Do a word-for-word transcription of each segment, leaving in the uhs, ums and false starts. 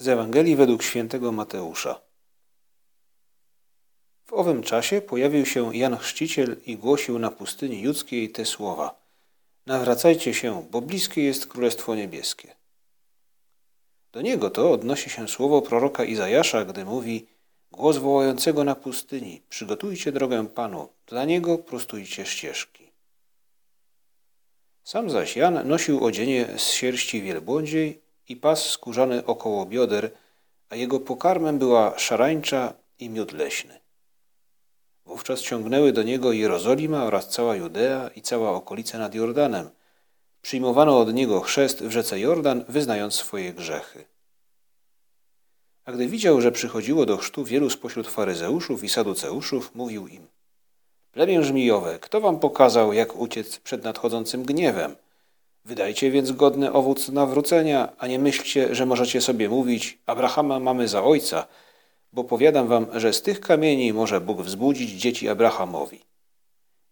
Z Ewangelii według świętego Mateusza. W owym czasie pojawił się Jan Chrzciciel i głosił na pustyni judzkiej te słowa: nawracajcie się, bo bliskie jest Królestwo Niebieskie. Do niego to odnosi się słowo proroka Izajasza, gdy mówi: głos wołającego na pustyni, przygotujcie drogę Panu, dla Niego prostujcie ścieżki. Sam zaś Jan nosił odzienie z sierści wielbłądziej i pas skórzany około bioder, a jego pokarmem była szarańcza i miód leśny. Wówczas ciągnęły do niego Jerozolima oraz cała Judea i cała okolica nad Jordanem. Przyjmowano od niego chrzest w rzece Jordan, wyznając swoje grzechy. A gdy widział, że przychodziło do chrztu wielu spośród faryzeuszów i saduceuszów, mówił im: plemię żmijowe, kto wam pokazał, jak uciec przed nadchodzącym gniewem? Wydajcie więc godny owoc nawrócenia, a nie myślcie, że możecie sobie mówić: Abrahama mamy za ojca, bo powiadam wam, że z tych kamieni może Bóg wzbudzić dzieci Abrahamowi.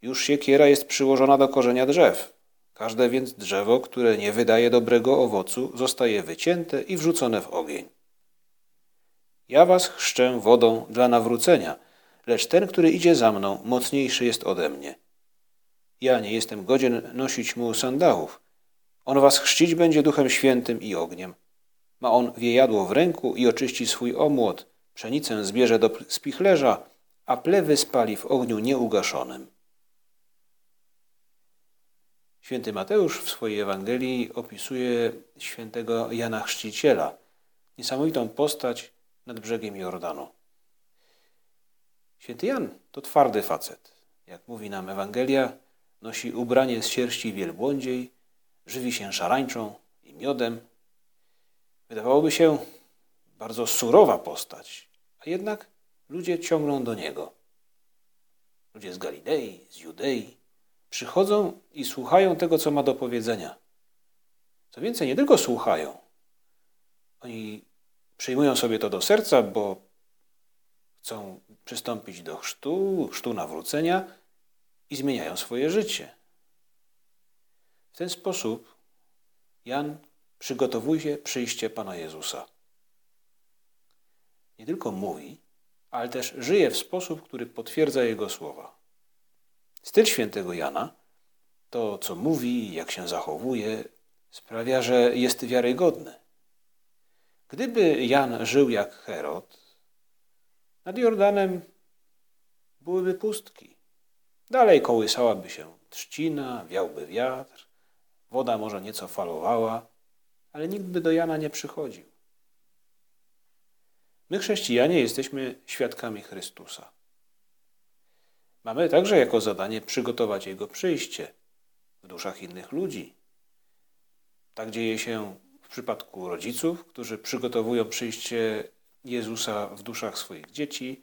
Już siekiera jest przyłożona do korzenia drzew. Każde więc drzewo, które nie wydaje dobrego owocu, zostaje wycięte i wrzucone w ogień. Ja was chrzczę wodą dla nawrócenia, lecz ten, który idzie za mną, mocniejszy jest ode mnie. Ja nie jestem godzien nosić mu sandałów. On was chrzcić będzie Duchem Świętym i ogniem. Ma on wiejadło w ręku i oczyści swój omłot, pszenicę zbierze do spichlerza, a plewy spali w ogniu nieugaszonym. Święty Mateusz w swojej Ewangelii opisuje świętego Jana Chrzciciela, niesamowitą postać nad brzegiem Jordanu. Święty Jan to twardy facet. Jak mówi nam Ewangelia, nosi ubranie z sierści wielbłądziej, żywi się szarańczą i miodem. Wydawałoby się bardzo surowa postać, a jednak ludzie ciągną do niego. Ludzie z Galilei, z Judei przychodzą i słuchają tego, co ma do powiedzenia. Co więcej, nie tylko słuchają. Oni przyjmują sobie to do serca, bo chcą przystąpić do chrztu, chrztu nawrócenia i zmieniają swoje życie. W ten sposób Jan przygotowuje przyjście Pana Jezusa. Nie tylko mówi, ale też żyje w sposób, który potwierdza jego słowa. Styl świętego Jana, to co mówi, jak się zachowuje, sprawia, że jest wiarygodny. Gdyby Jan żył jak Herod, nad Jordanem byłyby pustki. Dalej kołysałaby się trzcina, wiałby wiatr, woda może nieco falowała, ale nikt by do Jana nie przychodził. My, chrześcijanie, jesteśmy świadkami Chrystusa. Mamy także jako zadanie przygotować Jego przyjście w duszach innych ludzi. Tak dzieje się w przypadku rodziców, którzy przygotowują przyjście Jezusa w duszach swoich dzieci,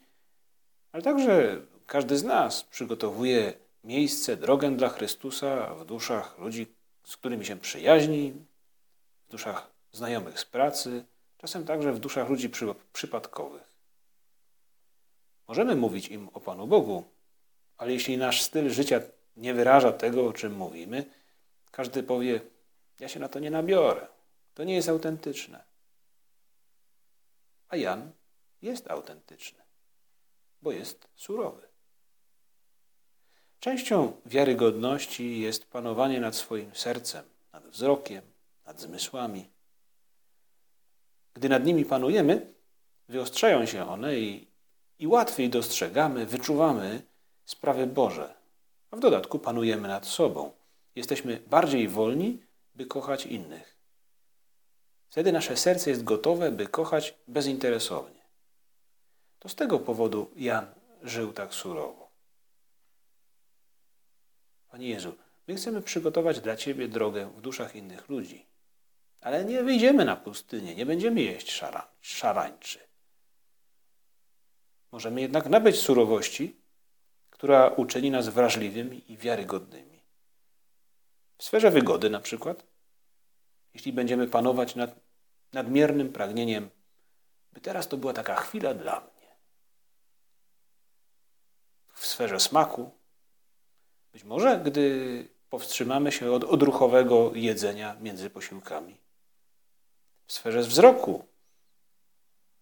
ale także każdy z nas przygotowuje miejsce, drogę dla Chrystusa w duszach ludzi, z którymi się przyjaźni, w duszach znajomych z pracy, czasem także w duszach ludzi przypadkowych. Możemy mówić im o Panu Bogu, ale jeśli nasz styl życia nie wyraża tego, o czym mówimy, każdy powie: ja się na to nie nabiorę, to nie jest autentyczne. A Jan jest autentyczny, bo jest surowy. Częścią wiarygodności jest panowanie nad swoim sercem, nad wzrokiem, nad zmysłami. Gdy nad nimi panujemy, wyostrzają się one i, i łatwiej dostrzegamy, wyczuwamy sprawy Boże. A w dodatku panujemy nad sobą. Jesteśmy bardziej wolni, by kochać innych. Wtedy nasze serce jest gotowe, by kochać bezinteresownie. To z tego powodu Jan żył tak surowo. Panie Jezu, my chcemy przygotować dla Ciebie drogę w duszach innych ludzi. Ale nie wyjdziemy na pustynię, nie będziemy jeść szara, szarańczy. Możemy jednak nabyć surowości, która uczyni nas wrażliwymi i wiarygodnymi. W sferze wygody na przykład, jeśli będziemy panować nad nadmiernym pragnieniem, by teraz to była taka chwila dla mnie. W sferze smaku, być może gdy powstrzymamy się od odruchowego jedzenia między posiłkami. W sferze wzroku,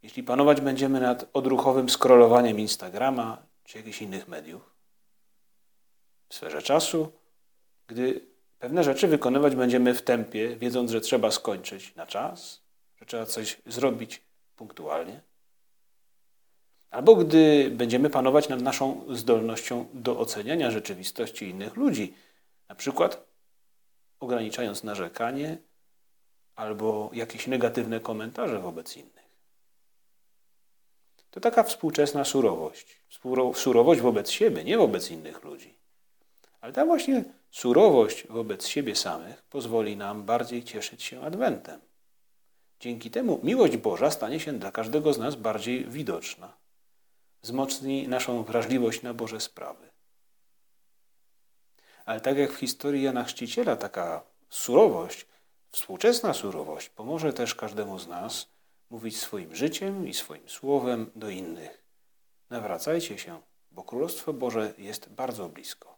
jeśli panować będziemy nad odruchowym scrollowaniem Instagrama czy jakichś innych mediów, w sferze czasu, gdy pewne rzeczy wykonywać będziemy w tempie, wiedząc, że trzeba skończyć na czas, że trzeba coś zrobić punktualnie, albo gdy będziemy panować nad naszą zdolnością do oceniania rzeczywistości innych ludzi, na przykład ograniczając narzekanie albo jakieś negatywne komentarze wobec innych. To taka współczesna surowość. Surowość wobec siebie, nie wobec innych ludzi. Ale ta właśnie surowość wobec siebie samych pozwoli nam bardziej cieszyć się Adwentem. Dzięki temu miłość Boża stanie się dla każdego z nas bardziej widoczna. Wzmocni naszą wrażliwość na Boże sprawy. Ale tak jak w historii Jana Chrzciciela, taka surowość, współczesna surowość pomoże też każdemu z nas mówić swoim życiem i swoim słowem do innych. Nawracajcie się, bo Królestwo Boże jest bardzo blisko.